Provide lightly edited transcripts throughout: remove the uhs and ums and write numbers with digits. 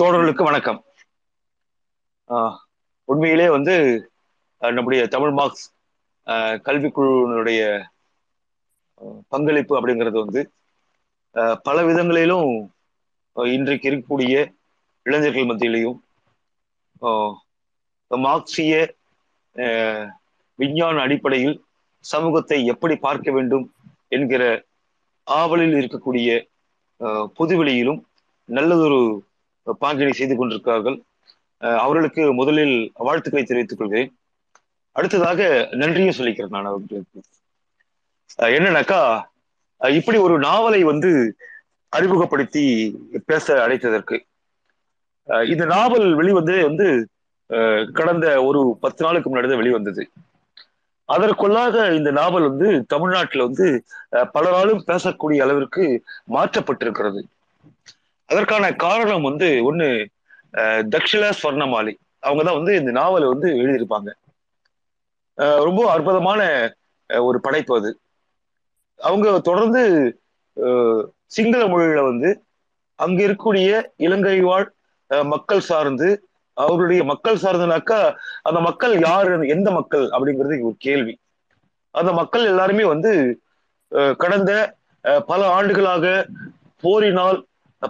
தோழர்களுக்கு வணக்கம். உண்மையிலே நம்முடைய தமிழ் மார்க்ஸ் கல்விக்குழுவினுடைய பங்களிப்பு அப்படிங்கிறது பல விதங்களிலும் இன்றைக்கு இருக்கக்கூடிய இளைஞர்கள் மத்தியிலையும் மார்க்சிய விஞ்ஞான அடிப்படையில் சமூகத்தை எப்படி பார்க்க வேண்டும் என்கிற ஆவலில் இருக்கக்கூடிய பொதுவெளியிலும் நல்லதொரு பாங்கினை செய்து கொண்டிருக்கிறார்கள். அவர்களுக்கு முதலில் வாழ்த்துக்களை தெரிவித்துக் கொள்கிறேன். அடுத்ததாக நன்றியும் சொல்லிக்கிறேன் நான் அவர்களுக்கு. என்னன்னாக்கா, இப்படி ஒரு நாவலை அறிமுகப்படுத்தி பேச அழைத்ததற்கு, இந்த நாவல் வெளிவந்தே கடந்த ஒரு 10 நாளுக்கு முன்னாடி வெளிவந்தது. அதற்குள்ளாக இந்த நாவல் தமிழ்நாட்டில் பலராலும் பேசக்கூடிய அளவிற்கு மாற்றப்பட்டிருக்கிறது. அதற்கான காரணம் ஒண்ணு, தக்ஷிலா ஸ்வர்ணமாலி அவங்கதான் இந்த நாவலை எழுதியிருப்பாங்க. ரொம்ப அற்புதமான ஒரு படைப்பு அது. அவங்க தொடர்ந்து சிங்கள மொழியில அங்க இருக்கக்கூடிய இலங்கை வாழ் மக்கள் சார்ந்து, அவருடைய மக்கள் சார்ந்துனாக்கா அந்த மக்கள் யாரு, எந்த மக்கள் அப்படிங்கிறது ஒரு கேள்வி. அந்த மக்கள் எல்லாருமே கடந்த பல ஆண்டுகளாக போரினால்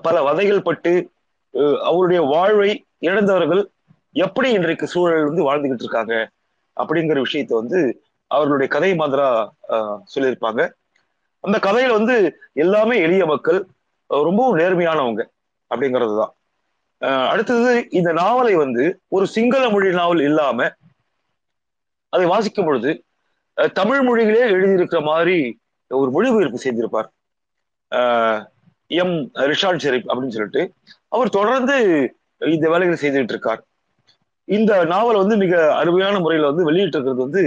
பல வதைகள் பட்டு அவருடைய வாழ்வை இழந்தவர்கள் எப்படி இன்றைக்கு சூழல் வாழ்ந்துகிட்டு இருக்காங்க அப்படிங்கிற விஷயத்த அவர்களுடைய கதை மாதிரா சொல்லியிருப்பாங்க. அந்த கதையில எல்லாமே எளிய மக்கள், ரொம்பவும் நேர்மையானவங்க அப்படிங்கிறது தான். அடுத்தது, இந்த நாவலை ஒரு சிங்கள மொழி நாவல் இல்லாம அதை வாசிக்கும் பொழுது தமிழ் மொழியிலே எழுதியிருக்கிற மாதிரி ஒரு மொழிபெயர்ப்பு செய்திருப்பார் எம் ரிஷால் ஷெரீப் அப்படின்னு சொல்லிட்டு. அவர் தொடர்ந்து இந்த வேலைகளை செய்துட்டு இருக்கார். இந்த நாவல் மிக அருமையான முறையில வெளியிட்டு இருக்கிறது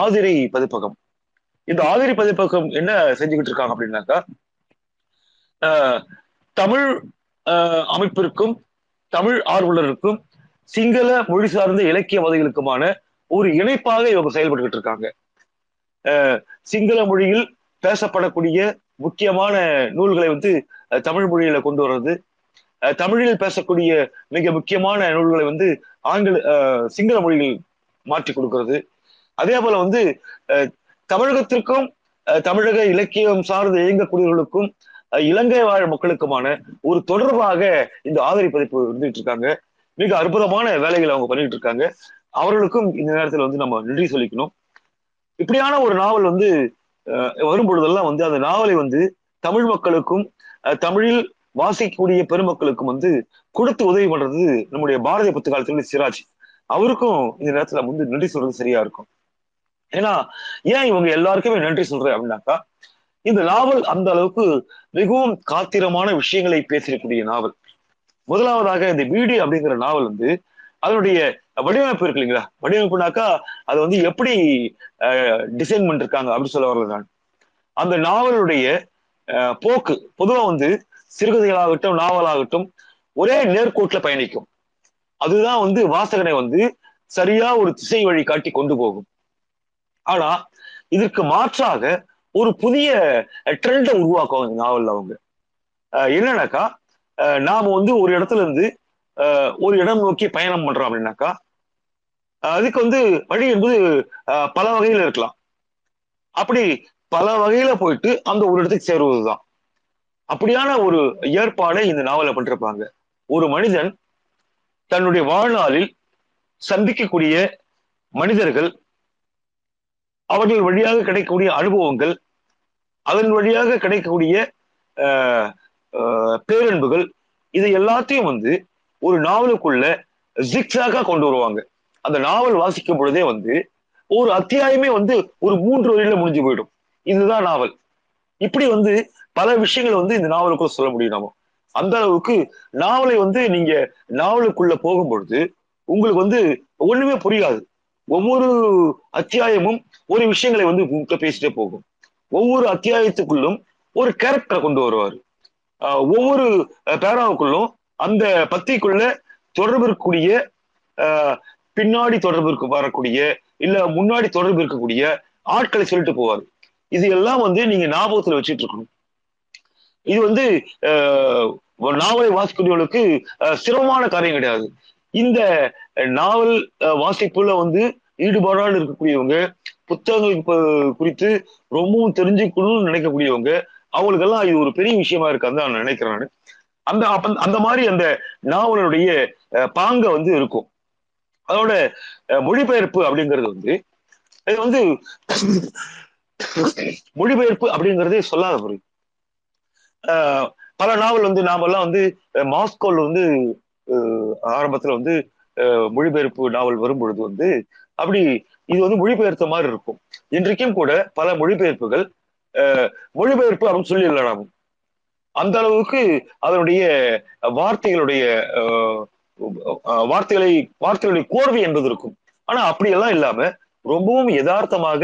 ஆதிரி பதிப்பகம். இந்த ஆதிரி பதிப்பகம் என்ன செஞ்சுக்கிட்டு இருக்காங்க அப்படின்னாக்கா, தமிழ் அமைப்பிற்கும் தமிழ் ஆர்வலருக்கும் சிங்கள மொழி சார்ந்த இலக்கியவாதிகளுக்குமான ஒரு இணைப்பாக இவங்க செயல்பட்டுக்கிட்டு இருக்காங்க. சிங்கள மொழியில் பேசப்படக்கூடிய முக்கியமான நூல்களை தமிழ் மொழியில கொண்டு வர்றது, தமிழில் பேசக்கூடிய மிக முக்கியமான நூல்களை ஆங்கில சிங்கள மொழியில் மாற்றி கொடுக்கிறது. அதே போல தமிழகத்திற்கும் தமிழக இலக்கியம் சார்ந்து இயங்கக்கூடியவர்களுக்கும் இலங்கை வாழ் மக்களுக்குமான ஒரு தொடர்பாக இந்த ஆதரி பதிப்பு இருந்துட்டு இருக்காங்க. மிக அற்புதமான வேலைகளை அவங்க பண்ணிட்டு இருக்காங்க. அவர்களுக்கும் இந்த நேரத்தில் நம்ம நன்றி சொல்லிக்கணும். இப்படியான ஒரு நாவல் வரும் பொழுதெல்லாம் அந்த நாவலை தமிழ் மக்களுக்கும் தமிழில் வாசிக்கக்கூடிய பெருமக்களுக்கும் கொடுத்து உதவி பண்றது நம்முடைய பாரதிய புத்தகால் திருமதி சிராஜ். அவருக்கும் இந்த நேரத்துல நன்றி சொல்றது சரியா இருக்கும். ஏன்னா, ஏன் இவங்க எல்லாருக்குமே நன்றி சொல்றேன் அப்படின்னாக்கா, இந்த நாவல் அந்த அளவுக்கு மிகவும் காத்திரமான விஷயங்களை பேசியிருக்கக்கூடிய நாவல். முதலாவதாக, இந்த பீடி அப்படிங்கிற நாவல் அதனுடைய வடிவமைப்பு இருக்கு இல்லைங்களா. வடிவமைப்புனாக்கா அது எப்படி டிசைன் பண்ணிருக்காங்க அப்படின்னு சொல்ல வரல நான். அந்த நாவலுடைய போக்கு பொதுவாக சிறுகதைகளாகட்டும் நாவலாகட்டும் ஒரே நேர்கோட்டுல பயணிக்கும். அதுதான் வாசகனை சரியா ஒரு திசை வழி காட்டி கொண்டு போகும். ஆனா இதற்கு மாற்றாக ஒரு புதிய ட்ரெண்டை உருவாக்குவாங்க இந்த நாவல்ல அவங்க. என்னன்னாக்கா, நாம ஒரு இடத்துல ஒரு இடம் நோக்கி பயணம் பண்றோம் அப்படின்னாக்கா, அதுக்கு வழி என்பது பல வகையில இருக்கலாம். அப்படி பல வகையில போயிட்டு அந்த ஒரு இடத்துக்கு சேருவதுதான். அப்படியான ஒரு ஏற்பாடை இந்த நாவலை பண்ணிருப்பாங்க. ஒரு மனிதன் தன்னுடைய வாழ்நாளில் சந்திக்கக்கூடிய மனிதர்கள், அவர்கள் வழியாக கிடைக்கக்கூடிய அனுபவங்கள், அதன் வழியாக கிடைக்கக்கூடிய பேரன்புகள், இதை எல்லாத்தையும் ஒரு நாவலுக்குள்ள ஜிக்ஸாக கொண்டு வருவாங்க. அந்த நாவல் வாசிக்கும் பொழுதே ஒரு அத்தியாயமே ஒரு 3 வரியில முடிஞ்சு போயிடும். இதுதான் நாவல். இப்படி பல விஷயங்கள் இந்த நாவலுக்குள்ள சொல்ல முடியும் நாம. அந்த அளவுக்கு நாவலை நீங்க நாவலுக்குள்ள போகும்பொழுது உங்களுக்கு ஒண்ணுமே புரியாது. ஒவ்வொரு அத்தியாயமும் ஒரு விஷயங்களை பேசிட்டே போகும். ஒவ்வொரு அத்தியாயத்துக்குள்ளும் ஒரு கேரக்டரை கொண்டு வருவார். ஒவ்வொரு பேராவுக்குள்ளும் அந்த பத்திக்குள்ள தொடர்பு இருக்கக்கூடிய பின்னாடி தொடர்பு வரக்கூடிய இல்ல முன்னாடி தொடர்பு இருக்கக்கூடிய ஆட்களை சொல்லிட்டு போவார். இது எல்லாம் நீங்க ஞாபகத்துல வச்சுட்டு இருக்கணும். இது நாவலை வாசிக்கூடியவர்களுக்கு சிரமமான காரியம் கிடையாது. இந்த நாவல் வாசிப்புல வந்து ஈடுபாடால் இருக்கக்கூடியவங்க, புத்தகங்கள் குறித்து ரொம்பவும் தெரிஞ்சுக்கணும்னு நினைக்கக்கூடியவங்க, அவங்களுக்கெல்லாம் இது ஒரு பெரிய விஷயமா இருக்கான்னு நான் நினைக்கிறேன். நான் அந்த அந்த மாதிரி அந்த நாவலுடைய பாங்க வந்து இருக்கும். அதோட மொழிபெயர்ப்பு அப்படிங்கிறது வந்து இது வந்து மொழிபெயர்ப்பு அப்படிங்கிறதே சொல்லாத பொருள். பல நாவல் வந்து நாமெல்லாம் வந்து மாஸ்கோல வந்து ஆரம்பத்துல வந்து மொழிபெயர்ப்பு நாவல் வரும் பொழுது வந்து அப்படி இது வந்து மொழிபெயர்த்த மாதிரி இருக்கும். இன்றைக்கும் கூட பல மொழிபெயர்ப்புகள் மொழிபெயர்ப்பு அப்படின்னு சொல்லிடலாம். அந்த அளவுக்கு அதனுடைய வார்த்தைகளுடைய கோர்வை என்பது இருக்கும். ஆனா அப்படியெல்லாம் இல்லாம ரொம்பவும் யதார்த்தமாக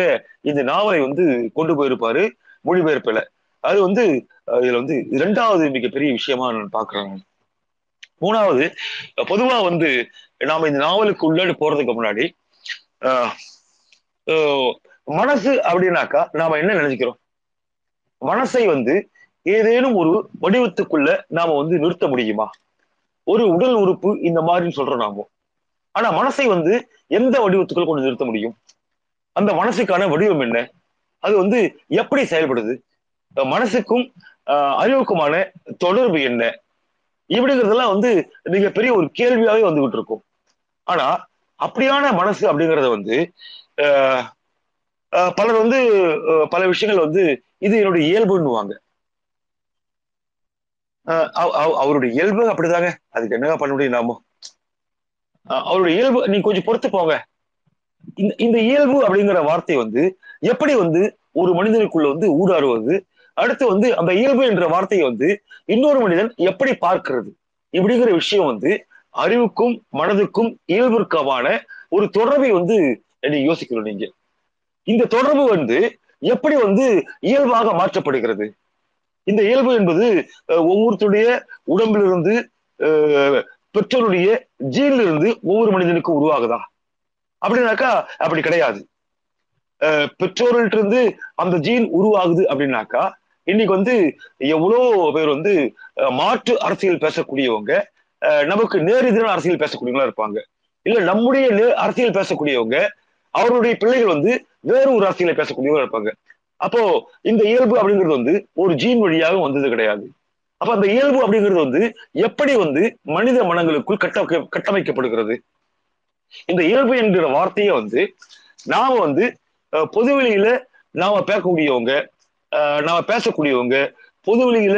இந்த நாவலை வந்து கொண்டு போயிருப்பாரு மொழிபெயர்ப்புல. அது வந்து இதுல வந்து இரண்டாவது மிகப்பெரிய விஷயமா நான் பாக்குறேன். மூணாவது, பொதுவா வந்து நாம இந்த நாவலுக்கு உள்ளாடி போறதுக்கு முன்னாடி மனசு அப்படின்னாக்கா நாம என்ன நினைச்சுக்கிறோம்? மனசை வந்து ஏதேனும் ஒரு வடிவத்துக்குள்ள நாம வந்து நிறுத்த முடியுமா? ஒரு உடல் உறுப்பு இந்த மாதிரி சொல்றோம் நாம. ஆனா மனசை வந்து எந்த வடிவத்துக்குள்ள கொண்டு நிறுத்த முடியும்? அந்த மனசுக்கான வடிவம் என்ன? அது வந்து எப்படி செயல்படுது? மனசுக்கும் அறிவுக்குமான தொடர்பு என்ன? இப்படிங்கிறதெல்லாம் வந்து மிகப்பெரிய ஒரு கேள்வியாவே வந்துகிட்டு இருக்கும். ஆனா அப்படியான மனசு அப்படிங்கிறத வந்து பலர் வந்து பல விஷயங்கள் வந்து இது என்னுடைய இயல்புன்னுவாங்க. அவருடைய இயல்பு அப்படிதாங்க, அதுக்கு என்னங்க பண்ண முடியும்? நாமோ அவருடைய இயல்பு நீங்க கொஞ்சம் பொறுத்து போங்க. இந்த இயல்பு அப்படிங்கிற வார்த்தை வந்து எப்படி வந்து ஒரு மனிதனுக்குள்ள வந்து ஊடாறுவது, அடுத்து வந்து அந்த இயல்பு என்ற வார்த்தையை வந்து இன்னொரு மனிதன் எப்படி பார்க்கிறது, இப்படிங்கிற விஷயம் வந்து அறிவுக்கும் மனதுக்கும் இயல்புக்குமான ஒரு தொடர்பை வந்து நீங்க யோசிக்கணும். நீங்க இந்த தொடர்பு வந்து எப்படி வந்து இயல்பாக மாற்றப்படுகிறது? இந்த இயல்பு என்பது ஒவ்வொருத்தருடைய உடம்பிலிருந்து பெற்றோருடைய ஜீன்ல இருந்து ஒவ்வொரு மனிதனுக்கும் உருவாகுதா? அப்படின்னாக்கா அப்படி கிடையாது. பெற்றோர்கள்ட்ட இருந்து அந்த ஜீன் உருவாகுது அப்படின்னாக்கா இன்னைக்கு வந்து எவ்வளோ பேர் வந்து மாற்று அரசியல் பேசக்கூடியவங்க, நமக்கு நேரெதிரான அரசியல் பேசக்கூடியவங்களா இருப்பாங்க. இல்ல நம்முடைய அரசியல் பேசக்கூடியவங்க அவருடைய பிள்ளைகள் வந்து வேற ஒரு அரசியலை பேசக்கூடியவங்க இருப்பாங்க. அப்போ இந்த இயல்பு அப்படிங்கிறது வந்து ஒரு ஜீன் வழியாக வந்தது கிடையாது. அப்ப அந்த இயல்பு அப்படிங்கிறது வந்து எப்படி வந்து மனித மனங்களுக்குள் கட்டமைக்கப்படுகிறது? இந்த இயல்பு என்கிற வார்த்தையை வந்து நாம வந்து பொதுவெளியில நாம பேசக்கூடியவங்க, நாம பேசக்கூடியவங்க பொதுவெளியில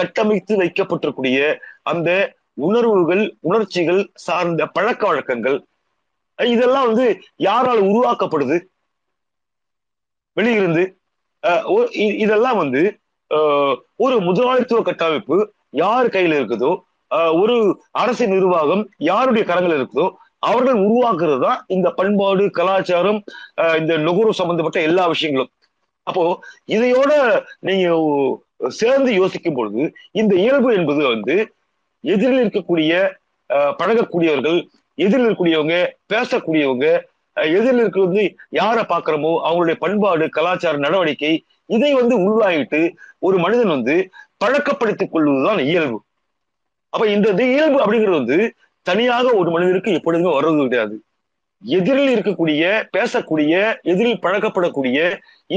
கட்டமைத்து வைக்கப்பட்டிருக்கூடிய அந்த உணர்வுகள், உணர்ச்சிகள் சார்ந்த பழக்க வழக்கங்கள் இதெல்லாம் வந்து யாரால் உருவாக்கப்படுது? வெளியிருந்து இதெல்லாம் வந்து ஒரு முதலாளித்துவ கட்டமைப்பு யார் கையில இருக்குதோ, ஒரு அரசு நிர்வாகம் யாருடைய கரங்கள் இருக்குதோ அவர்கள் உருவாக்குறது தான் இந்த பண்பாடு, கலாச்சாரம், இந்த நுகர்வு சம்பந்தப்பட்ட எல்லா விஷயங்களும். அப்போ இதையோட நீங்க சேர்ந்து யோசிக்கும் பொழுது இந்த இயல்பு என்பது வந்து எதிரில் இருக்கக்கூடிய பழகக்கூடியவர்கள், எதிரில் இருக்கக்கூடியவங்க பேசக்கூடியவங்க, எதிரில் இருக்கிறது யாரை பார்க்கிறோமோ அவங்களுடைய பண்பாடு, கலாச்சார நடவடிக்கை இதை வந்து உள்வாங்கிட்டு ஒரு மனிதன் வந்து பழக்கப்படுத்திக் கொள்வதுதான் இயல்பு. அப்ப இந்த இயல்பு அப்படிங்கிறது வந்து தனியாக ஒரு மனிதனுக்கு எப்பொழுதுமே வர்றது கிடையாது. எதிரில் இருக்கக்கூடிய, பேசக்கூடிய, எதிரில் பழக்கப்படக்கூடிய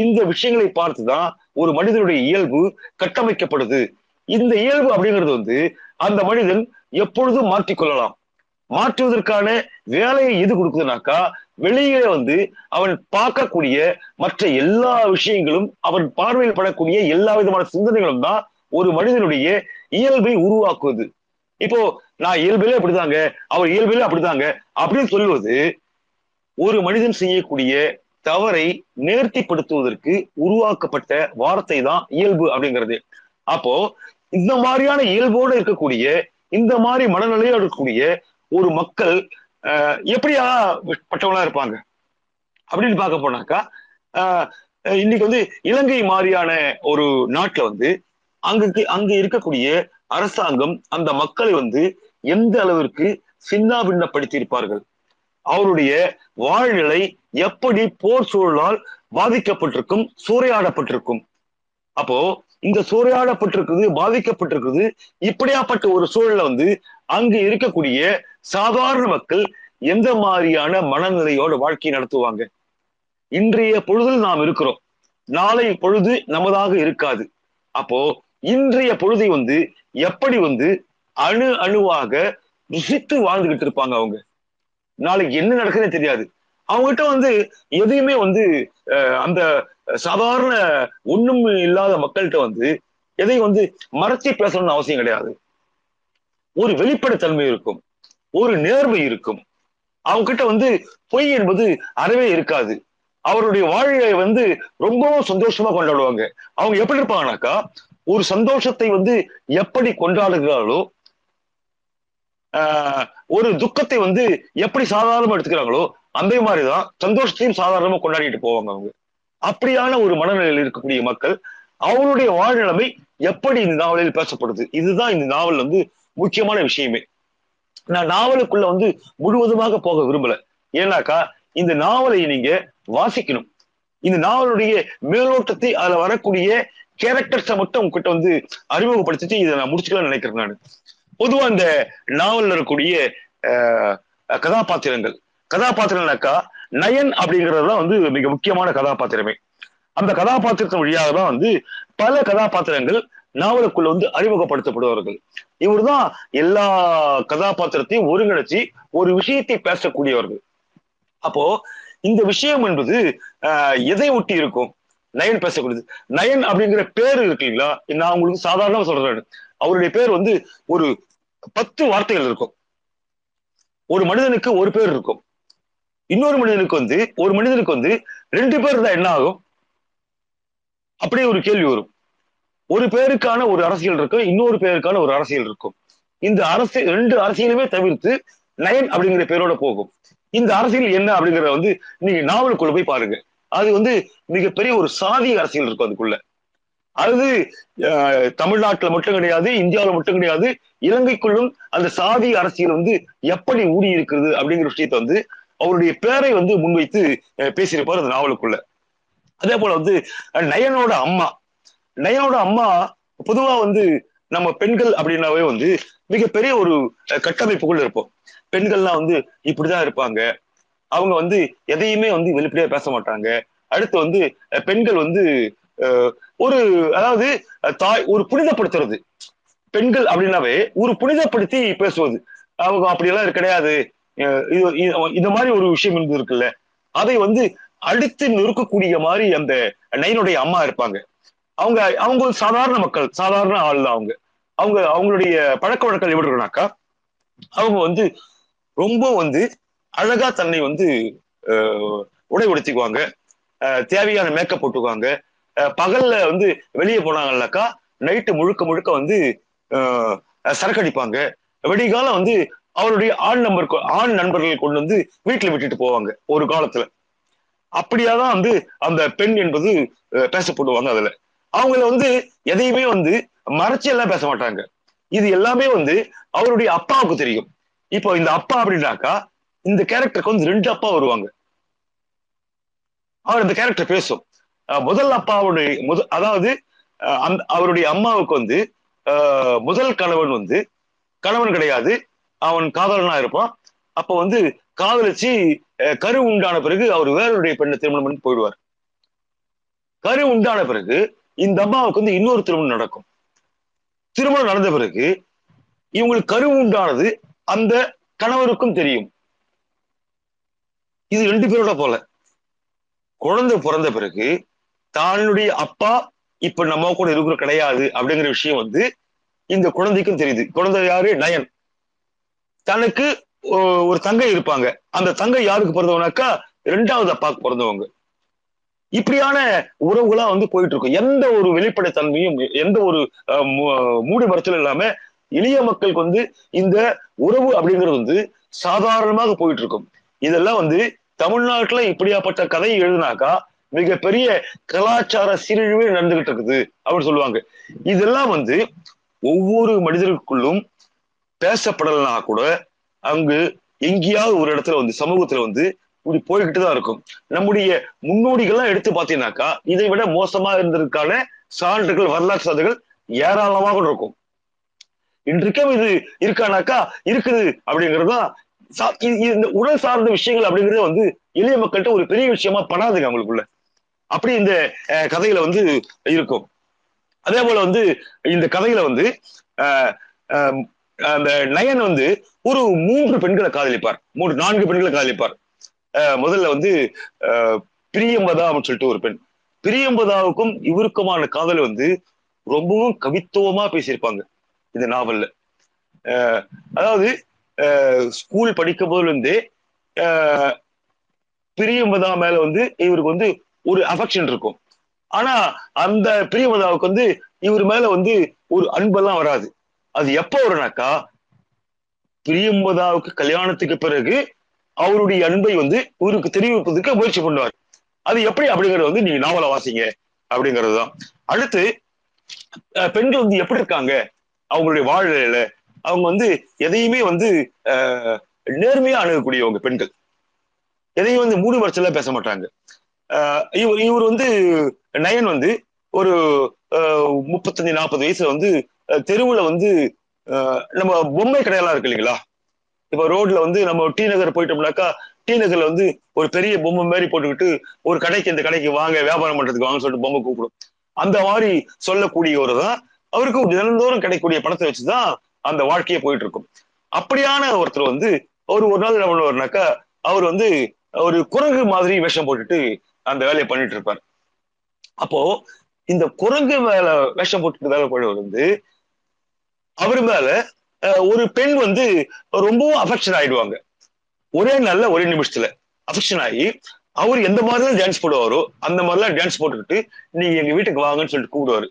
இந்த விஷயங்களை பார்த்துதான் ஒரு மனிதனுடைய இயல்பு கட்டமைக்கப்படுது. இந்த இயல்பு அப்படிங்கிறது வந்து அந்த மனிதன் எப்பொழுதும் மாற்றிக்கொள்ளலாம். மாற்றுவதற்கான வேலையை எது கொடுக்குதுனாக்கா வெளியே வந்து அவன் பார்க்கக்கூடிய மற்ற எல்லா விஷயங்களும், அவன் பார்வையில் படக்கூடிய எல்லா விதமான சிந்தனைகளும் தான் ஒரு மனிதனுடைய இயல்பை உருவாக்குவது. இப்போ நான் இயல்பிலே அப்படிதாங்க, அவர் இயல்பிலே அப்படிதாங்க அப்படின்னு சொல்லுவது ஒரு மனிதன் செய்யக்கூடிய தவறை நேர்த்திப்படுத்துவதற்கு உருவாக்கப்பட்ட வார்த்தை தான் இயல்பு அப்படிங்கிறது. அப்போ இந்த மாதிரியான இயல்போடு இருக்கக்கூடிய, இந்த மாதிரி மனநிலையோடு இருக்கக்கூடிய ஒரு மக்கள் எப்படியா பட்டவங்களா இருப்பாங்க அப்படின்னு பார்க்க போனாக்கா, இன்னைக்கு வந்து இலங்கை மாதிரியான ஒரு நாட்டுல வந்து அங்க இருக்கக்கூடிய அரசாங்கம் அந்த மக்களை வந்து எந்த அளவிற்கு சின்னாபின்னப்படுத்தி இருப்பார்கள், அவருடைய வாழ்நிலை எப்படி போர் சூழலால் பாதிக்கப்பட்டிருக்கும், சூறையாடப்பட்டிருக்கும். அப்போ இங்க சூறையாடப்பட்டிருக்குது, பாதிக்கப்பட்டிருக்குது. இப்படியாப்பட்ட ஒரு சூழல்ல வந்து அங்கு இருக்கக்கூடிய சாதாரண மக்கள் எந்த மாதிரியான மனநிலையோட வாழ்க்கையை நடத்துவாங்க? இன்றைய பொழுதில் நாம் இருக்கிறோம், நாளை பொழுது நமதாக இருக்காது. அப்போ இன்றைய பொழுதை வந்து எப்படி வந்து அணு அணுவாக ருசித்து வாழ்ந்துகிட்டு இருப்பாங்க அவங்க? நாளைக்கு என்ன நடக்குதுன்னு தெரியாது. அவங்ககிட்ட வந்து எதையுமே வந்து அந்த சாதாரண ஒண்ணும் இல்லாத மக்கள்கிட்ட வந்து எதையும் வந்து மறைச்சி பேசணும்னு அவசியம் கிடையாது. ஒரு வெளிப்படைத்தன்மை இருக்கும், ஒரு நேர்மை இருக்கும். அவங்க கிட்ட வந்து பொய் என்பது அறவே இருக்காது. அவருடைய வாழ்வை வந்து ரொம்பவும் சந்தோஷமா கொண்டாடுவாங்க. அவங்க எப்படி இருப்பாங்கனாக்கா, ஒரு சந்தோஷத்தை வந்து எப்படி கொண்டாடுகிறார்களோ, ஒரு துக்கத்தை வந்து எப்படி சாதாரணமா எடுத்துக்கிறாங்களோ, அதே மாதிரிதான் சந்தோஷத்தையும் சாதாரணமா கொண்டாடிட்டு போவாங்க அவங்க. அப்படியான ஒரு மனநிலையில் இருக்கக்கூடிய மக்கள் அவருடைய வாழ்நிலைமை எப்படி இந்த நாவலில் பேசப்படுது, இதுதான் இந்த நாவல் வந்து முக்கியமான விஷயமே. நான் நாவலுக்குள்ள வந்து முழுவதுமாக போக விரும்பல, ஏன்னாக்கா இந்த நாவலை நீங்க வாசிக்கணும். இந்த நாவலுடைய மேலோட்டத்தை, அதுல வரக்கூடிய கேரக்டர்ஸை மட்டும் உங்ககிட்ட வந்து அறிமுகப்படுத்திட்டு இதை நான் முடிச்சுக்கலாம்னு நினைக்கிறேன். நான் பொதுவா இந்த நாவல்ல இருக்கக்கூடிய கதாபாத்திரங்கள்னாக்கா நயன் அப்படிங்கிறதுதான் வந்து மிக முக்கியமான கதாபாத்திரமே. அந்த கதாபாத்திரத்தின் வழியாக தான் வந்து பல கதாபாத்திரங்கள் நாவலுக்குள்ள வந்து அறிமுகப்படுத்தப்படுவார்கள். இவர் தான் எல்லா கதாபாத்திரத்தையும் ஒருங்கிணைச்சு ஒரு விஷயத்தை பேசக்கூடியவர்கள். அப்போ இந்த விஷயம் என்பது எதை ஒட்டி இருக்கும்? நயன் பேசக்கூடியது, நயன் அப்படிங்கிற பேரு இருக்குங்களா, நான் உங்களுக்கு சாதாரணமா சொல்றேன். அவருடைய பேர் வந்து ஒரு 10 வார்த்தைகள் இருக்கும். ஒரு மனிதனுக்கு ஒரு பேர் இருக்கும், இன்னொரு மனிதனுக்கு வந்து ரெண்டு பேர் தான் என்ன ஆகும்? அப்படியே ஒரு கேள்வி வரும். ஒரு பேருக்கான ஒரு அரசியல் இருக்கும், இன்னொரு பேருக்கான ஒரு அரசியல் இருக்கும். இந்த ரெண்டு அரசியலுமே தவிர்த்து நயன் அப்படிங்கிற பேரோட போகும். இந்த அரசியல் என்ன அப்படிங்கிறத வந்து நீங்க நாவலுக்குள்ள போய் பாருங்க. அது வந்து மிகப்பெரிய ஒரு சாதி அரசியல் இருக்கும் அதுக்குள்ள. அது தமிழ்நாட்டுல மட்டும் கிடையாது, இந்தியாவில மட்டும் கிடையாது, இலங்கைக்குள்ளும் அந்த சாதி அரசியல் வந்து எப்படி ஊடி இருக்கிறது அப்படிங்கிற விஷயத்த வந்து அவருடைய பேரை வந்து முன்வைத்து பேசியிருப்பார் அந்த நாவலுக்குள்ள. அதே போல வந்து நயனோட அம்மா பொதுவா வந்து நம்ம பெண்கள் அப்படின்னாவே வந்து மிகப்பெரிய ஒரு கட்டமைப்புக்குள்ள இருப்போம். பெண்கள்லாம் வந்து இப்படிதான் இருப்பாங்க, அவங்க வந்து எதையுமே வந்து வெளிப்படையா பேச மாட்டாங்க. அடுத்து வந்து பெண்கள் வந்து ஒரு அதாவது தாய் ஒரு புனிதப்படுத்துறது, பெண்கள் அப்படின்னாவே ஒரு புனிதப்படுத்தி பேசுவது. அவங்க அப்படியெல்லாம் கிடையாது, இந்த மாதிரி ஒரு விஷயம் இருந்து இருக்குல்ல, அதை வந்து அடுத்து நொறுக்கக்கூடிய மாதிரி அந்த நயனுடைய அம்மா இருப்பாங்க. அவங்க ஒரு சாதாரண மக்கள், சாதாரண ஆள் தான் அவங்க. அவங்களுடைய பழக்க வழக்கம் எப்படி இருக்குனாக்கா, அவங்க வந்து ரொம்ப வந்து அழகா தன்னை வந்து உடை உடுத்திக்குவாங்க, தேவையான மேக்கப் போட்டுக்குவாங்க. பகல்ல வந்து வெளியே போனாங்கன்னாக்கா நைட்டு முழுக்க வந்து சரக்கு அடிப்பாங்க. வெடிகாலம் வந்து அவருடைய ஆண் நண்பர்கள் கொண்டு வந்து வீட்டுல விட்டுட்டு போவாங்க ஒரு காலத்துல. அப்படியாதான் வந்து அந்த பெண் என்பது பேசப்படுவாங்க. அதுல அவங்கள வந்து எதையுமே வந்து மறைச்சு எல்லாம் பேச மாட்டாங்க. இது எல்லாமே வந்து அவருடைய அப்பாவுக்கு தெரியும். இப்போ இந்த அப்பா அப்படின்னாக்கா, இந்த கேரக்டருக்கு வந்து 2 அப்பா வருவாங்க. அவர் இந்த கேரக்டர் பேசும். முதல் அப்பாவுடைய அதாவது அவருடைய அம்மாவுக்கு வந்து முதல் கணவன் வந்து கணவன் கிடையாது, அவன் காதலனா இருப்பான். அப்ப வந்து காதலிச்சு கரு உண்டான பிறகு அவர் வேறொருடைய பெண்ணை திருமணம் பண்ணி போயிடுவார். கரு உண்டான பிறகு இந்த அம்மாவுக்கு வந்து இன்னொரு திருமணம் நடக்கும். திருமணம் நடந்த பிறகு இவங்களுக்கு கரு உண்டானது அந்த கணவருக்கும் தெரியும். இது 2 பேரோட போல. குழந்தை பிறந்த பிறகு தன்னுடைய அப்பா இப்ப நம்ம கூட இருக்கிற கிடையாது அப்படிங்கிற விஷயம் வந்து இந்த குழந்தைக்கும் தெரியுது. குழந்தை யாரு? நயன். தனக்கு ஒரு தங்கை இருப்பாங்க. அந்த தங்கை யாருக்கு பிறந்தவனாக்கா, 2வது அப்பாவுக்கு பிறந்தவங்க. இப்படியான உறவுகளா வந்து போயிட்டு இருக்கும். எந்த ஒரு வெளிப்படைத்தன்மையும், எந்த ஒரு மூடி மறைச்சலும் இல்லாம எளிய மக்களுக்கு வந்து இந்த உறவு அப்படிங்கிறது வந்து சாதாரணமாக போயிட்டு இருக்கும். இதெல்லாம் வந்து தமிழ்நாட்டுல இப்படியாப்பட்ட கதை எழுதினாக்கா மிகப்பெரிய கலாச்சார சீரழிவே நடந்துகிட்டு இருக்குது அப்படின்னு சொல்லுவாங்க. இதெல்லாம் வந்து ஒவ்வொரு மனிதர்களுக்குள்ளும் பேசப்படலைனா கூட அங்கு எங்கேயாவது ஒரு இடத்துல வந்து சமூகத்துல வந்து இப்படி போய்கிட்டுதான் இருக்கும். நம்முடைய முன்னோடிகள்லாம் எடுத்து பார்த்தீங்கன்னாக்கா இதை விட மோசமா இருந்ததுக்கான சான்றுகள் வரலாற்று சான்றுகள் ஏராளமாக இருக்கும். இன்றைக்கும் இது இருக்கானாக்கா இருக்குது அப்படிங்கறதுதான். இந்த உடல் சார்ந்த விஷயங்கள் அப்படிங்கறது வந்து எளிய மக்கள்கிட்ட ஒரு பெரிய விஷயமா பண்ணாதுங்க அவங்களுக்குள்ள. அப்படி இந்த கதையில வந்து இருக்கும். அதே போல வந்து இந்த கதையில வந்து அந்த நயன் வந்து ஒரு 3 பெண்களை காதலிப்பார், 4 பெண்களை காதலிப்பார். முதல்ல வந்து பிரியம்பதா அப்படின்னு சொல்லிட்டு ஒரு பெண். பிரியம்பதாவுக்கும் இவருக்குமான காதல் வந்து ரொம்பவும் கவித்துவமா பேசியிருப்பாங்க இந்த நாவல்ல. அதாவது ஸ்கூல் படிக்கும் போதுல இருந்து பிரியம்பதா மேல வந்து இவருக்கு வந்து ஒரு அஃபெக்ஷன் இருக்கும். ஆனா அந்த பிரியம்பதாவுக்கு வந்து இவர் மேல வந்து ஒரு அன்பெல்லாம் வராது. அது எப்ப வரும்னாக்கா, பிரியம்பதாவுக்கு கல்யாணத்துக்கு பிறகு அவருடைய அன்பை வந்து இவருக்கு தெரிவிப்பதற்கு முயற்சி பண்ணுவார். அது எப்படி அப்படிங்கறது வந்து நீங்க நாவல வாசிங்க அப்படிங்கறதுதான். அடுத்து பெண்கள் வந்து எப்படி இருக்காங்க அவங்களுடைய வாழ்க்கையில, அவங்க வந்து எதையுமே வந்து நேர்மையா அணுகக்கூடியவங்க பெண்கள், எதையும் வந்து மூணு வருஷத்துல பேச மாட்டாங்க. இவர் வந்து நயன் வந்து ஒரு 35-40 வயசுல வந்து தெருவுல வந்து நம்ம பொம்மை கடையெல்லாம் இருக்கு இல்லைங்களா, இப்ப ரோட்ல வந்து நம்ம டி நகர் போயிட்டோம்னாக்கா டி நகர்ல வந்து ஒரு பெரிய பொம்மை மாதிரி போட்டுக்கிட்டு ஒரு கடைக்கு இந்த கடைக்கு வாங்க வியாபாரம் பண்றதுக்கு வாங்கன்னு சொல்லிட்டு பொம்மை கூப்பிடும். அந்த மாதிரி சொல்லக்கூடியவரு தான் அவருக்கு தினந்தோறும் கிடைக்கக்கூடிய பணத்தை வச்சுதான் அந்த வாழ்க்கையை போயிட்டு இருக்கும். அப்படியான ஒருத்தர் வந்து ஒரு நாள் என்ன பண்ணுவாருனாக்கா, அவர் வந்து ஒரு குரங்கு மாதிரி வேஷம் போட்டுட்டு அந்த வேலையை பண்ணிட்டு இருப்பார். அப்போ இந்த குரங்கு மேல வேஷம் போட்டுட்டு வேலை போடுறவர் வந்து அவர் மேல ஒரு பெண் வந்து ரொம்பவும் அஃபெக்ஷன் ஆயிடுவாங்க. ஒரே நாள்ல ஒரே நிமிஷத்துல அஃபெக்ஷன் ஆகி அவர் எந்த மாதிரிலாம் டான்ஸ் போடுவாரோ அந்த மாதிரிலாம் டான்ஸ் போட்டுக்கிட்டு நீங்க எங்க வீட்டுக்கு வாங்கன்னு சொல்லிட்டு கூப்பிடுவாரு.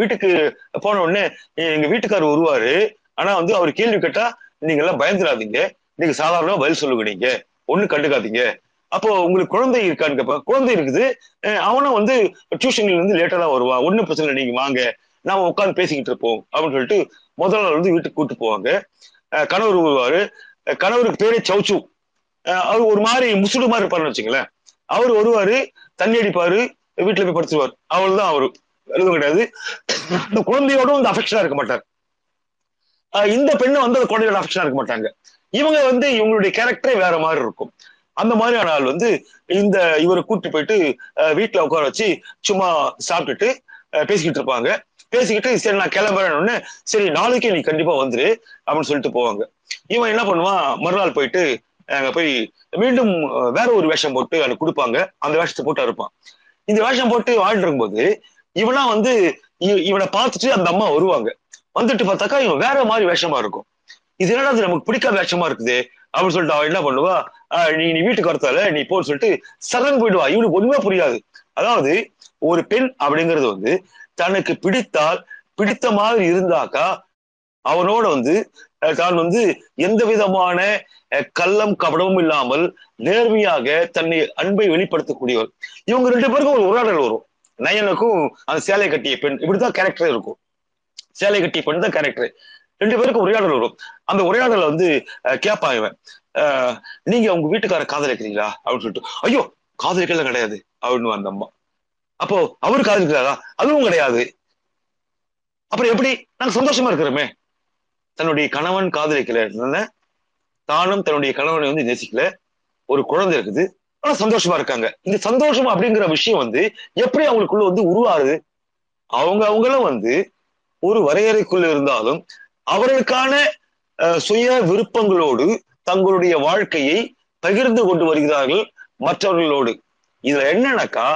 வீட்டுக்கு போன உடனே எங்க வீட்டுக்காரர் வருவாரு. ஆனா வந்து அவர் கேள்வி கேட்டா நீங்க எல்லாம் பயந்துடாதீங்க, நீங்க சாதாரணமா பதில் சொல்லுங்க, நீங்க ஒண்ணும் கண்டுக்காதீங்க. அப்போ உங்களுக்கு குழந்தை இருக்கான்னு கேட்பேன். குழந்தை இருக்குது, அவனும் வந்து டியூஷன்ல இருந்து லேட்டா தான் வருவான், ஒன்னும் பிரச்சனை இல்லை, நீங்க வாங்க நாம உட்காந்து பேசிக்கிட்டு இருப்போம் அப்படின்னு சொல்லிட்டு முதல் நாள் வந்து வீட்டுக்கு கூப்பிட்டு போவாங்க. கணவர் வருவாரு. கணவருக்கு பேரே சௌச்சு. அவர் ஒரு மாதிரி முசுடு மாதிரி இருப்பாருன்னு வச்சுங்களேன். அவர் வருவாரு, தண்ணி அடிப்பாரு, வீட்டுல போய் படுத்துருவார். அவள் தான் அவரு எதுவும் கிடையாது. இந்த குழந்தையோடும் வந்து அஃபெக்ஷனா இருக்க மாட்டார். இந்த பெண்ணு வந்து அந்த குழந்தையோட அஃபெக்ஷனா இருக்க மாட்டாங்க. இவங்க வந்து இவங்களுடைய கேரக்டரே வேற மாதிரி இருக்கும். அந்த மாதிரியான ஆள் வந்து இந்த இவரை கூப்பிட்டு போயிட்டு வீட்டுல உட்கார வச்சு சும்மா சாப்பிட்டுட்டு பேசிக்கிட்டு இருப்பாங்க. பேசிக்கிட்டு சரி நான் கிளம்புறேன்னு, சரி நாளைக்கு நீ கண்டிப்பா வந்துரு அப்படின்னு சொல்லிட்டு போவாங்க. இவன் என்ன பண்ணுவான், மறுநாள் போயிட்டு அங்க போய் மீண்டும் வேற ஒரு வேஷம் போட்டு அதை கொடுப்பாங்க. அந்த வேஷத்தை போட்டு இருப்பான். இந்த வேஷம் போட்டு வாழ்ந்துட்டு இருக்கும்போது இவனா வந்து இவனை பார்த்துட்டு அந்த அம்மா வருவாங்க. வந்துட்டு பார்த்தாக்கா இவன் வேற மாதிரி வேஷமா இருக்கும். இது என்னடா அது நமக்கு பிடிக்காத வேஷமா இருக்குது அப்படின்னு சொல்லிட்டு அவன் என்ன பண்ணுவா, நீ வீட்டுக்கு வரத்தால நீ போன்னு சொல்லிட்டு சரண் போயிடுவா. இவனுக்கு ஒண்ணுமே புரியாது. அதாவது ஒரு பெண் அப்படிங்கிறது வந்து தனக்கு பிடித்த மாதிரி இருந்தாக்கா அவனோட வந்து தான் வந்து எந்த விதமான கள்ளம் கபடமும் இல்லாமல் நேர்மையாக தன்னை அன்பை வெளிப்படுத்தக்கூடியவர். இவங்க 2 பேருக்கும் ஒரு உரையாடல் வரும். நயனுக்கும் அந்த சேலை கட்டிய பெண், இப்படிதான் கேரக்டரே இருக்கும். சேலை கட்டிய பெண் தான் கேரக்டர். 2 பேருக்கும் உரையாடல் வரும். அந்த உரையாடல வந்து கேட்பான் இவன், நீங்க உங்க வீட்டுக்கார காதலிக்கிறீங்களா அப்படின்னு சொல்லிட்டு. ஐயோ காதலிக்கலாம் கிடையாது அப்படின்னு அந்த அம்மா. அப்போ அவரு காதலிக்கிறாரா? அதுவும் கிடையாது. அப்புறம் எப்படி நாங்க சந்தோஷமா இருக்கிறோமே. தன்னுடைய கணவன் காதலிக்கல, தானும் தன்னுடைய கணவனை வந்து நேசிக்கல, ஒரு குழந்தை இருக்குது, ஆனா சந்தோஷமா இருக்காங்க. இந்த சந்தோஷம் அப்படிங்கிற விஷயம் வந்து எப்படி அவங்களுக்குள்ள வந்து உருவாகுது? அவங்களும் வந்து ஒரு வரையறைக்குள்ள இருந்தாலும் அவர்களுக்கான சுய விருப்பங்களோடு தங்களுடைய வாழ்க்கையை பகிர்ந்து கொண்டு வருகிறார்கள் மற்றவர்களோடு. இதுல என்னன்னாக்கா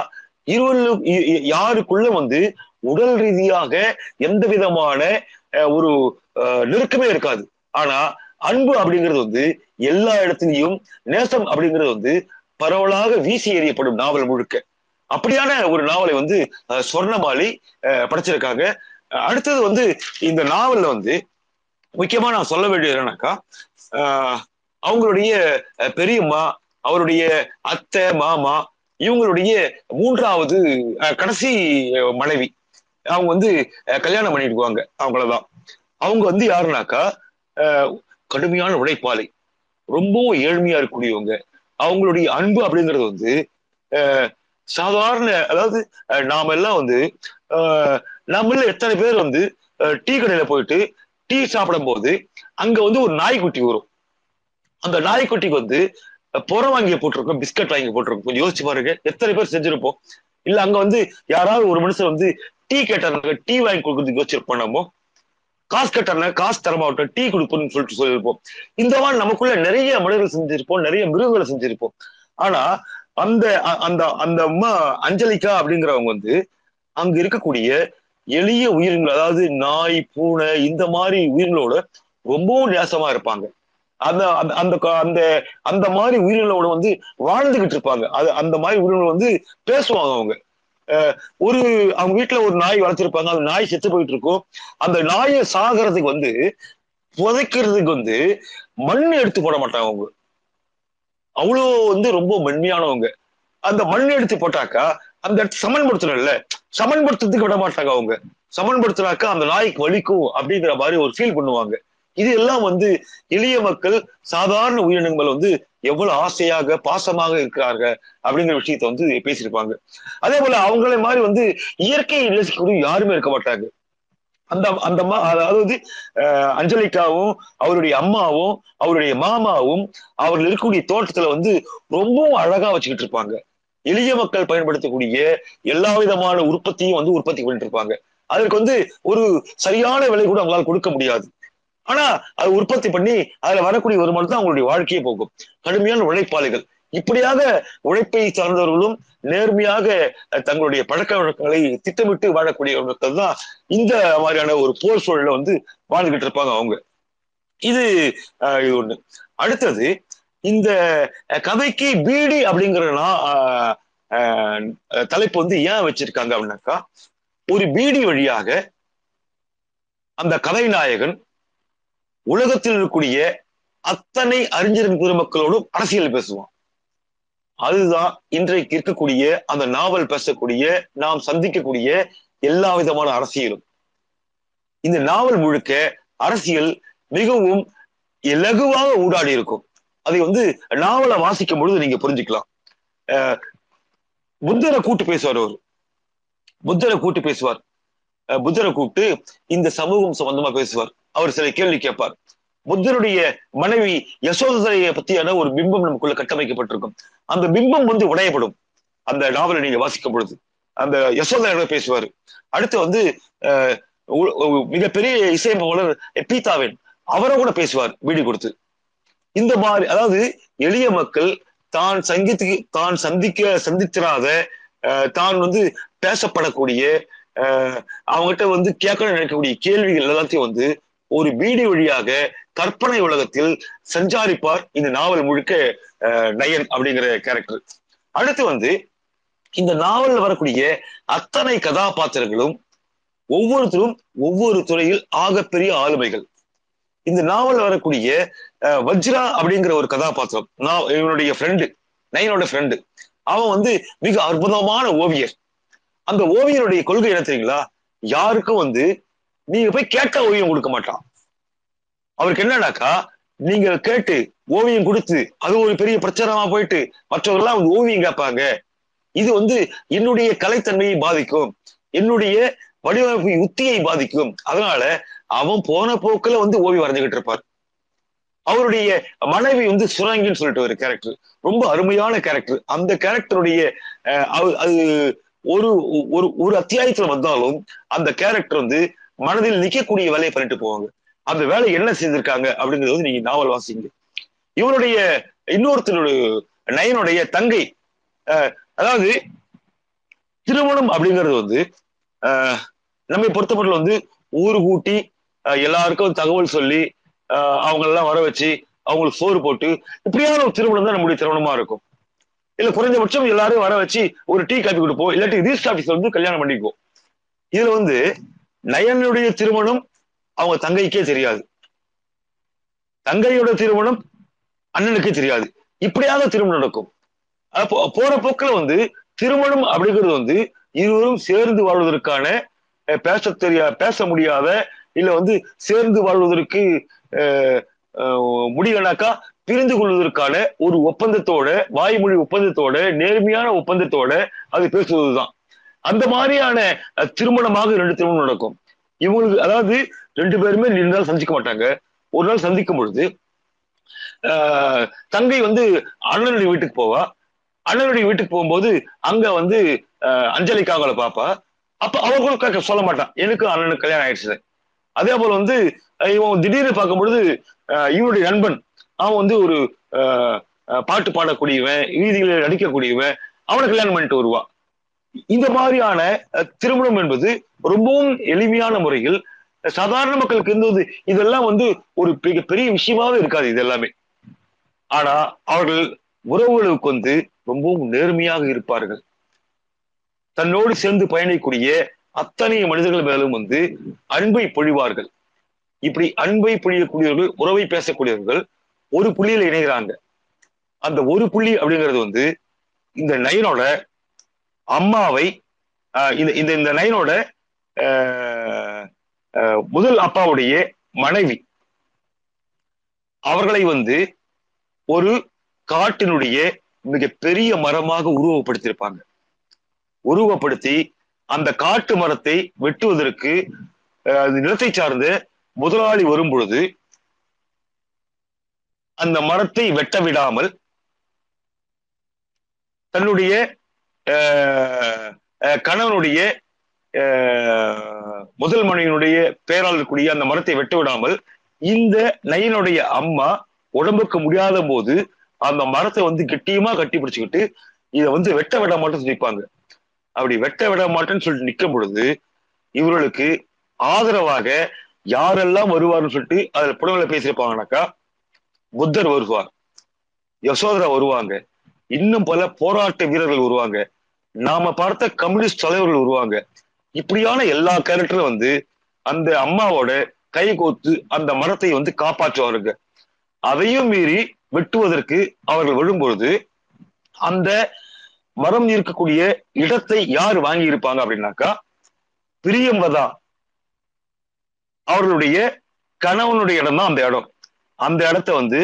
இருவரும் யாருக்குள்ள வந்து உடல் ரீதியாக எந்த விதமான ஒரு நெருக்கமே இருக்காது. ஆனா அன்பு அப்படிங்கிறது வந்து எல்லா இடத்துலையும், நேசம் அப்படிங்கிறது வந்து பரவலாக வீசி எறியப்படும் நாவல் முழுக்க. அப்படியான ஒரு நாவலை வந்து ஸ்வர்ணமாலி படைச்சிருக்காங்க. அடுத்தது வந்து இந்த நாவல்ல வந்து முக்கியமா நான் சொல்ல வேண்டியது என்னன்னாக்கா, அவங்களுடைய பெரியம்மா, அவருடைய அத்தை, மாமா, இவங்களுடைய 3வது கடைசி மனைவி, அவங்க வந்து கல்யாணம் பண்ணிடுவாங்க. அவங்களதான் அவங்க வந்து யாருனாக்கா கடுமையான உழைப்பாளி, ரொம்பவும் ஏழ்மையா இருக்கக்கூடியவங்க. அவங்களுடைய அன்பு அப்படிங்கிறது வந்து சாதாரண, அதாவது நாம எல்லாம் வந்து நம்மள எத்தனை பேர் வந்து டீ கடையில போயிட்டு டீ சாப்பிடும் போது அங்க வந்து ஒரு நாய்க்குட்டி வரும். அந்த நாய்க்குட்டிக்கு வந்து புற வாங்கி போட்டிருக்கோம், பிஸ்கட் வாங்கி போட்டிருக்கோம். கொஞ்சம் யோசிச்சு பாருங்க, எத்தனை பேர் செஞ்சிருப்போம். இல்ல அங்க வந்து யாராவது ஒரு மனுஷன் வந்து டீ கேட்டாங்க, டீ வாங்கி கொடுக்கறதுக்கு யோசிச்சிருப்போம். நம்ம காசு கட்டண காசு தரமாட்டோம், டீ கொடுப்போம்னு சொல்லிட்டு சொல்லியிருப்போம். இந்த மாதிரி நமக்குள்ள நிறைய மனிதர்கள் செஞ்சிருப்போம், நிறைய மிருகங்களை செஞ்சிருப்போம். ஆனா அந்த அந்த அந்த அம்மா அஞ்சலிக்கா அப்படிங்கிறவங்க வந்து அங்க இருக்கக்கூடிய எளிய உயிரினங்கள், அதாவது நாய், பூனை, இந்த மாதிரி உயிரினங்களோட ரொம்பவும் நேசமா இருப்பாங்க. அந்த அந்த அந்த அந்த மாதிரி உயிரினங்களோட வந்து வாழ்ந்துகிட்டு இருப்பாங்க. அது அந்த மாதிரி உயிரினங்கள் வந்து பேசுவாங்க. அவங்க ஒரு அவங்க வீட்டுல ஒரு நாய் வளர்த்திருப்பாங்க. அந்த நாய் செத்து போயிட்டு இருக்கும். அந்த நாயை சாகிறதுக்கு வந்து புதைக்கிறதுக்கு வந்து மண் எடுத்து போட மாட்டாங்க. அவங்க அவ்வளோ வந்து ரொம்ப மென்மையானவங்க. அந்த மண் எடுத்து போட்டாக்கா அந்த இடத்து சமன்படுத்தணும்ல, சமன்படுத்துறதுக்கு விட மாட்டாங்க. அவங்க சமன்படுத்தினாக்கா அந்த நாய்க்கு வலிக்கும் அப்படிங்கிற மாதிரி ஒரு ஃபீல் பண்ணுவாங்க. இது எல்லாம் வந்து எளிய மக்கள், சாதாரண உயிரினங்கள் வந்து எவ்வளவு ஆசையாக பாசமாக இருக்கிறாங்க அப்படிங்கிற விஷயத்த வந்து பேசியிருப்பாங்க. அதே போல அவங்கள மாதிரி வந்து இயற்கையை நேசிக்கக்கூடிய யாருமே இருக்க மாட்டாங்க. அந்த அந்த அதாவது அஞ்சலிக்காவும் அவருடைய அம்மாவும் அவருடைய மாமாவும் அவர்கள் இருக்கக்கூடிய தோட்டத்துல வந்து ரொம்பவும் அழகா வச்சுக்கிட்டு இருப்பாங்க. எளிய மக்கள் பயன்படுத்தக்கூடிய எல்லா விதமான உற்பத்தியும் வந்து உற்பத்தி பண்ணிட்டு இருப்பாங்க. அதற்கு வந்து ஒரு சரியான விலை கூட அவங்களால கொடுக்க முடியாது. ஆனா அது உற்பத்தி பண்ணி அதுல வரக்கூடிய வருமானத்தை அவங்களுடைய வாழ்க்கையை போகும். கடுமையான உழைப்பாளிகள். இப்படியாக உழைப்பை சார்ந்தவர்களும் நேர்மையாக தங்களுடைய பழக்க வழக்கங்களை திட்டமிட்டு வாழக்கூடிய மக்கள் தான் இந்த மாதிரியான ஒரு போர் சூழல வந்து வாழ்ந்துகிட்டு இருப்பாங்க அவங்க. இது ஒண்ணு. அடுத்தது, இந்த கதைக்கு பீடி அப்படிங்கிற தலைப்பு வந்து ஏன் வச்சிருக்காங்க அப்படின்னாக்கா, ஒரு பீடி வழியாக அந்த கதைநாயகன் உலகத்தில் இருக்கக்கூடிய அத்தனை அறிஞரின் பெருமக்களோடும் அரசியல் பேசுவான். அதுதான் இன்றைக்கு இருக்கக்கூடிய அந்த நாவல் பேசக்கூடிய, நாம் சந்திக்கக்கூடிய எல்லா விதமான அரசியலும். இந்த நாவல் முழுக்க அரசியல் மிகவும் இலகுவாக ஊடாடி இருக்கும். அதை வந்து நாவலை வாசிக்கும் பொழுது நீங்க புரிஞ்சுக்கலாம். புத்தரை கூட்டு பேசுவார். அவர் புத்தரை கூட்டு பேசுவார். புத்தரை கூட்டு இந்த சமூகம் சம்பந்தமா பேசுவார். அவர் சில கேள்வி கேட்பார். புத்தருடைய மனைவி யசோதரையை பத்தியான ஒரு பிம்பம் நமக்குள்ள கட்டமைக்கப்பட்டிருக்கும். அந்த பிம்பம் வந்து உடையப்படும் அந்த நாவலை நீங்க வாசிக்கும் பொழுது. அந்த யசோதரா பேசுவார். அடுத்து வந்து மிகப்பெரிய இசையமைப்பாளர் பீதாவேன் அவரை கூட பேசுவார் பீடி கொடுத்து. இந்த மாதிரி அதாவது எளிய மக்கள் தான் சங்கீத்துக்கு தான் சந்தித்திராத தான் வந்து பேசப்படக்கூடிய அவங்ககிட்ட வந்து கேட்கணும்னு நினைக்கக்கூடிய கேள்விகள் எல்லாத்தையும் வந்து ஒரு பீடி வழியாக கற்பனை உலகத்தில் சஞ்சாரிப்பார் இந்த நாவல் முழுக்க நயன் அப்படிங்கிற கேரக்டர். அடுத்து வந்து இந்த நாவல்ல வரக்கூடிய அத்தனை கதாபாத்திரங்களும் ஒவ்வொருத்தரும் ஒவ்வொரு துறையில் ஆகப்பெரிய ஆளுமைகள். இந்த நாவல் வரக்கூடிய வஜ்ரா அப்படிங்கிற ஒரு கதாபாத்திரம், நான் இவனுடைய ஃப்ரெண்டு, நயனோட ஃப்ரெண்டு, அவன் வந்து மிக அற்புதமான ஓவியர். அந்த ஓவியனுடைய கொள்கை என்ன தெரியுங்களா? யாருக்கும் வந்து நீங்க போய் கேட்ட ஓவியம் கொடுக்க மாட்டான். அவருக்கு என்னன்னாக்கா, நீங்க கேட்டு ஓவியம் கொடுத்து அது ஒரு பெரிய பிரச்சாரமா போயிட்டு மற்றவர்கள்லாம் அவங்க ஓவியம் கேட்பாங்க, இது வந்து என்னுடைய கலைத்தன்மையை பாதிக்கும், என்னுடைய வடிவமைப்பு யுத்தியை பாதிக்கும், அதனால அவன் போன போக்குல வந்து ஓவியம் வரைஞ்சுக்கிட்டு இருப்பார். அவருடைய மனைவி வந்து சுரங்கின்னு சொல்லிட்டு ஒரு கேரக்டர், ரொம்ப அருமையான கேரக்டர். அந்த கேரக்டருடைய அது ஒரு ஒரு அத்தியாயத்துல வந்தாலும் அந்த கேரக்டர் வந்து மனதில் நிக்கக்கூடிய வேலையை பண்ணிட்டு போவாங்க. அந்த வேலை என்ன செய்திருக்காங்க அப்படிங்கிறது வந்து நீங்க நாவல் வாசிங்க. இவருடைய இன்னொருத்தருடைய நயனுடைய தங்கை, அதாவது திருமணம் அப்படிங்கிறது வந்து நம்மை பொறுத்தமட்டில் வந்து ஊரு கூட்டி எல்லாருக்கும் தகவல் சொல்லி அவங்களெல்லாம் வர வச்சு அவங்களுக்கு சோறு போட்டு இப்படியான ஒரு திருமணம் தான் நம்முடைய திருமணமா இருக்கும். இல்ல குறைஞ்சபட்சம் எல்லாரும் வர வச்சு ஒரு டீ காஃபி கொடுப்போம், இல்லாட்டி ரீஸ்ட் ஆஃபீஸ்ல வந்து கல்யாணம் பண்ணிக்குவோம். இதுல வந்து நயனுடைய திருமணம் அவங்க தங்கைக்கே தெரியாது, தங்கையோட திருமணம் அண்ணனுக்கே தெரியாது. இப்படியாக திருமணம் நடக்கும். போற போக்கில் வந்து திருமணம் அப்படிங்கிறது வந்து இருவரும் சேர்ந்து வாழ்வதற்கான பேச முடியாத, இல்ல வந்து சேர்ந்து வாழ்வதற்கு முடியலனாக்கா பிரிந்து கொள்வதற்கான ஒரு ஒப்பந்தத்தோட, வாய்மொழி ஒப்பந்தத்தோட, நேர்மையான ஒப்பந்தத்தோட அது பேசுவதுதான். அந்த மாதிரியான திருமணமாக ரெண்டு திருமணம் நடக்கும். இவங்களுக்கு அதாவது ரெண்டு பேருமே ரெண்டு நாள் சந்திக்க மாட்டாங்க. ஒரு நாள் சந்திக்கும் பொழுது தங்கை வந்து அண்ணனுடைய வீட்டுக்கு போவா. அண்ணனுடைய வீட்டுக்கு போகும்போது அங்க வந்து அஞ்சலிக்கா அவளை பாப்பா. அப்ப அவர்களும் சொல்ல மாட்டான் எனக்கு அண்ணனுக்கு கல்யாணம் ஆயிடுச்சு. அதே போல வந்து இவன் திடீர்னு பார்க்கும் பொழுது இவனுடைய நண்பன் அவன் வந்து ஒரு பாட்டு பாடக்கூடியவன், வீதிகளை நடிக்கக்கூடியவன், அவனை கல்யாணம் பண்ணிட்டு வருவான். இந்த மாதிரியான திருமணம் என்பது ரொம்பவும் எளிமையான முறையில் சாதாரண மக்களுக்கு இருந்தது. இதெல்லாம் வந்து ஒரு பெரிய விஷயமாவே இருக்காது இது எல்லாமே. ஆனா அவர்கள் உறவுகளுக்கு வந்து ரொம்பவும் நேர்மையாக இருப்பார்கள். தன்னோடு சேர்ந்து பயணிக்கூடிய அத்தனை மனிதர்கள் மேலும் வந்து அன்பை பொழிவார்கள். இப்படி அன்பை பொழியக்கூடியவர்கள், உறவை பேசக்கூடியவர்கள் ஒரு புள்ளியில இணைகிறாங்க. அந்த ஒரு புள்ளி அப்படிங்கிறது வந்து இந்த நயனோட அம்மாவை, இந்த இந்த நயனோட முதல் அப்பாவுடைய மனைவி, அவர்களை வந்து ஒரு காட்டினுடைய மிகப்பெரிய மரமாக உருவப்படுத்தியிருப்பாங்க. உருவப்படுத்தி அந்த காட்டு மரத்தை வெட்டுவதற்கு நிலத்தை சார்ந்த முதலாளி வரும் பொழுது அந்த மரத்தை வெட்ட விடாமல் தன்னுடைய கணவனுடைய முதல் மனைவியினுடைய பெயரால் இருக்கக்கூடிய அந்த மரத்தை வெட்ட விடாமல் இந்த நயனுடைய அம்மா உடம்புக்கு முடியாத போது அந்த மரத்தை வந்து கெட்டியமா கட்டி பிடிச்சுக்கிட்டு இதை வந்து வெட்ட விட மாட்டேன்னு சொல்லிப்பாங்க. அப்படி வெட்ட விட மாட்டேன்னு சொல்லிட்டு நிற்கும் பொழுது இவர்களுக்கு ஆதரவாக யாரெல்லாம் வருவார்னு சொல்லிட்டு அதுல புடவையில பேசியிருப்பாங்கனாக்கா புத்தர் வருவார், யசோதரா வருவாங்க, இன்னும் பல போராட்ட வீரர்கள் வருவாங்க, நாம பார்த்த கம்யூனிஸ்ட் தலைவர்கள் வருவாங்க. இப்படியான எல்லா கேரக்டரும் வந்து அந்த அம்மாவோட கை கோத்து அந்த மரத்தை வந்து காப்பாற்றுவாருங்க. அதையும் மீறி வெட்டுவதற்கு அவர்கள் விழும்பொழுது அந்த மரம் இருக்கக்கூடிய இடத்தை யார் வாங்கி இருப்பாங்க அப்படின்னாக்கா பிரியம்பதா அவர்களுடைய கணவனுடைய இடம் தான் அந்த இடம். அந்த இடத்த வந்து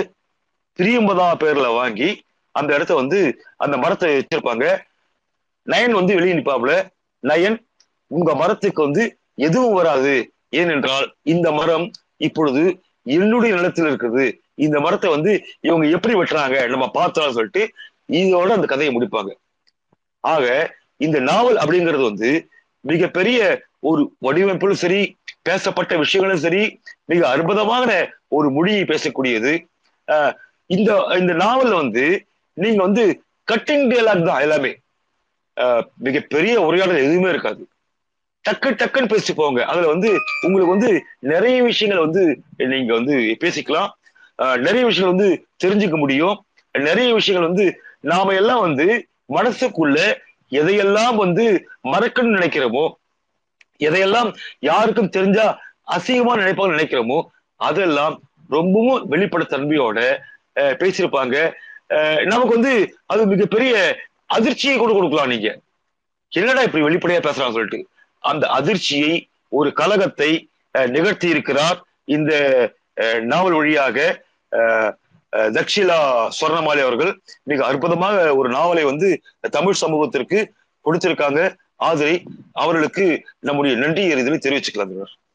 பிரியம்பதா பேர்ல வாங்கி அந்த இடத்த வந்து அந்த மரத்தை வச்சிருப்பாங்க. நயன் வந்து வெளியே நிற்பாப்புல, நயன் உங்க மரத்துக்கு வந்து எதுவும் வராது, ஏனென்றால் இந்த மரம் இப்பொழுது என்னுடைய நிலத்தில் இருக்குது, இந்த மரத்தை வந்து இவங்க எப்படி வெட்டுறாங்க நம்ம பார்த்தோம் சொல்லிட்டு இதோட அந்த கதையை முடிப்பாங்க. ஆக இந்த நாவல் அப்படிங்கிறது வந்து மிகப்பெரிய ஒரு வடிவமைப்பிலும் சரி, பேசப்பட்ட விஷயங்களும் சரி, மிக அற்புதமான ஒரு மொழியை பேசக்கூடியது. இந்த இந்த நாவல்ல வந்து நீங்க வந்து கட்டிங் டயலாக் தான் எல்லாமே, மிகப்பெரிய உரையாடல் எதுவுமே இருக்காது, டக்கு டக்குன்னு பேசி போங்க. அதுல வந்து உங்களுக்கு வந்து நிறைய விஷயங்களை வந்து நீங்க வந்து பேசிக்கலாம், நிறைய விஷயங்கள் வந்து தெரிஞ்சுக்க முடியும், நிறைய விஷயங்கள் வந்து நாம எல்லாம் வந்து மனசுக்குள்ள எதையெல்லாம் வந்து மறக்கணும்னு நினைக்கிறோமோ, எதையெல்லாம் யாருக்கும் தெரிஞ்சா அசிங்கமா நினைப்பாங்க நினைக்கிறோமோ அதெல்லாம் ரொம்பவும் வெளிப்படத்தன்மையோட பேசியிருப்பாங்க. நமக்கு வந்து அது மிகப்பெரிய அதிர்ச்சியை கூட கொடுக்கலாம். நீங்க என்னடா இப்படி வெளிப்படையா பேசுறாங்க சொல்லிட்டு அந்த அதிர்ச்சியை, ஒரு கலகத்தை நிகழ்த்தி இருக்கிறார் இந்த நாவல் வழியாக தக்ஷிலா ஸ்வர்ணமாலி அவர்கள். மிக அற்புதமாக ஒரு நாவலை வந்து தமிழ் சமூகத்திற்கு கொடுத்திருக்காங்க ஆதிரி அவர்களுக்கு நம்முடைய நன்றியை தெரிவிச்சுக்கலாம்.